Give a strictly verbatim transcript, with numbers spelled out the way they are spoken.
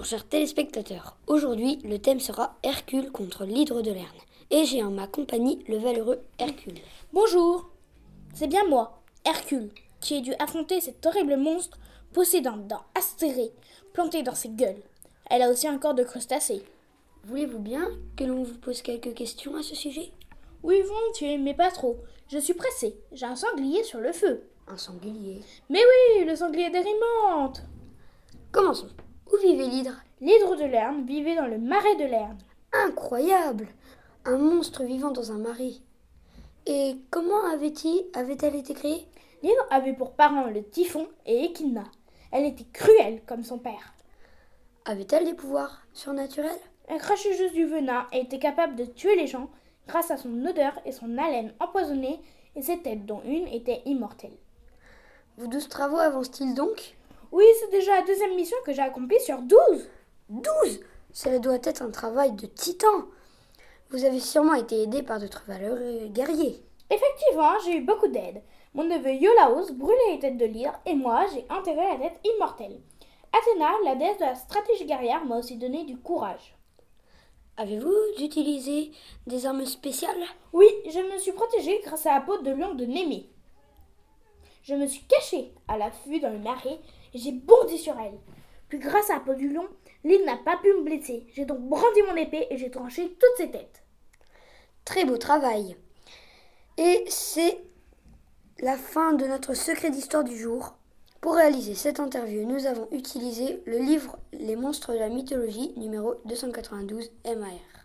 Bonjour chers téléspectateurs, aujourd'hui le thème sera Hercule contre l'Hydre de Lerne. Et j'ai en ma compagnie le valeureux Hercule. Bonjour, c'est bien moi, Hercule, qui ai dû affronter cet horrible monstre possédant d'un acéré planté dans ses gueules. Elle a aussi un corps de crustacé. Voulez-vous bien que l'on vous pose quelques questions à ce sujet ? Oui, volontiers, mais pas trop. Je suis pressée, j'ai un sanglier sur le feu. Un sanglier ? Mais oui, le sanglier d'Érimante ! Commençons. Où vivait l'hydre ? L'hydre de Lerne vivait dans le marais de Lerne. Incroyable ! Un monstre vivant dans un marais. Et comment avait-il, avait-elle été créée ? L'hydre avait pour parents le Typhon et Échinna. Elle était cruelle comme son père. Avait-elle des pouvoirs surnaturels ? Elle crachait juste du venin et était capable de tuer les gens grâce à son odeur et son haleine empoisonnée et ses têtes dont une était immortelle. Vos douze travaux avancent-ils donc ? Oui, c'est déjà la deuxième mission que j'ai accomplie sur douze. douze ? Cela doit être un travail de titan. Vous avez sûrement été aidé par d'autres valeureux guerriers. Effectivement, j'ai eu beaucoup d'aide. Mon neveu Yolaos brûlait les têtes de l'hydre et moi, j'ai enterré la tête immortelle. Athéna, la déesse de la stratégie guerrière, m'a aussi donné du courage. Avez-vous utilisé des armes spéciales ? Oui, je me suis protégée grâce à la peau de lion de Némé. Je me suis cachée à l'affût dans le marais et j'ai bondi sur elle. Puis grâce à la peau du lion, l'île n'a pas pu me blesser. J'ai donc brandi mon épée et j'ai tranché toutes ses têtes. Très beau travail. Et c'est la fin de notre secret d'histoire du jour. Pour réaliser cette interview, nous avons utilisé le livre « Les monstres de la mythologie » numéro deux cent quatre-vingt-douze M A R.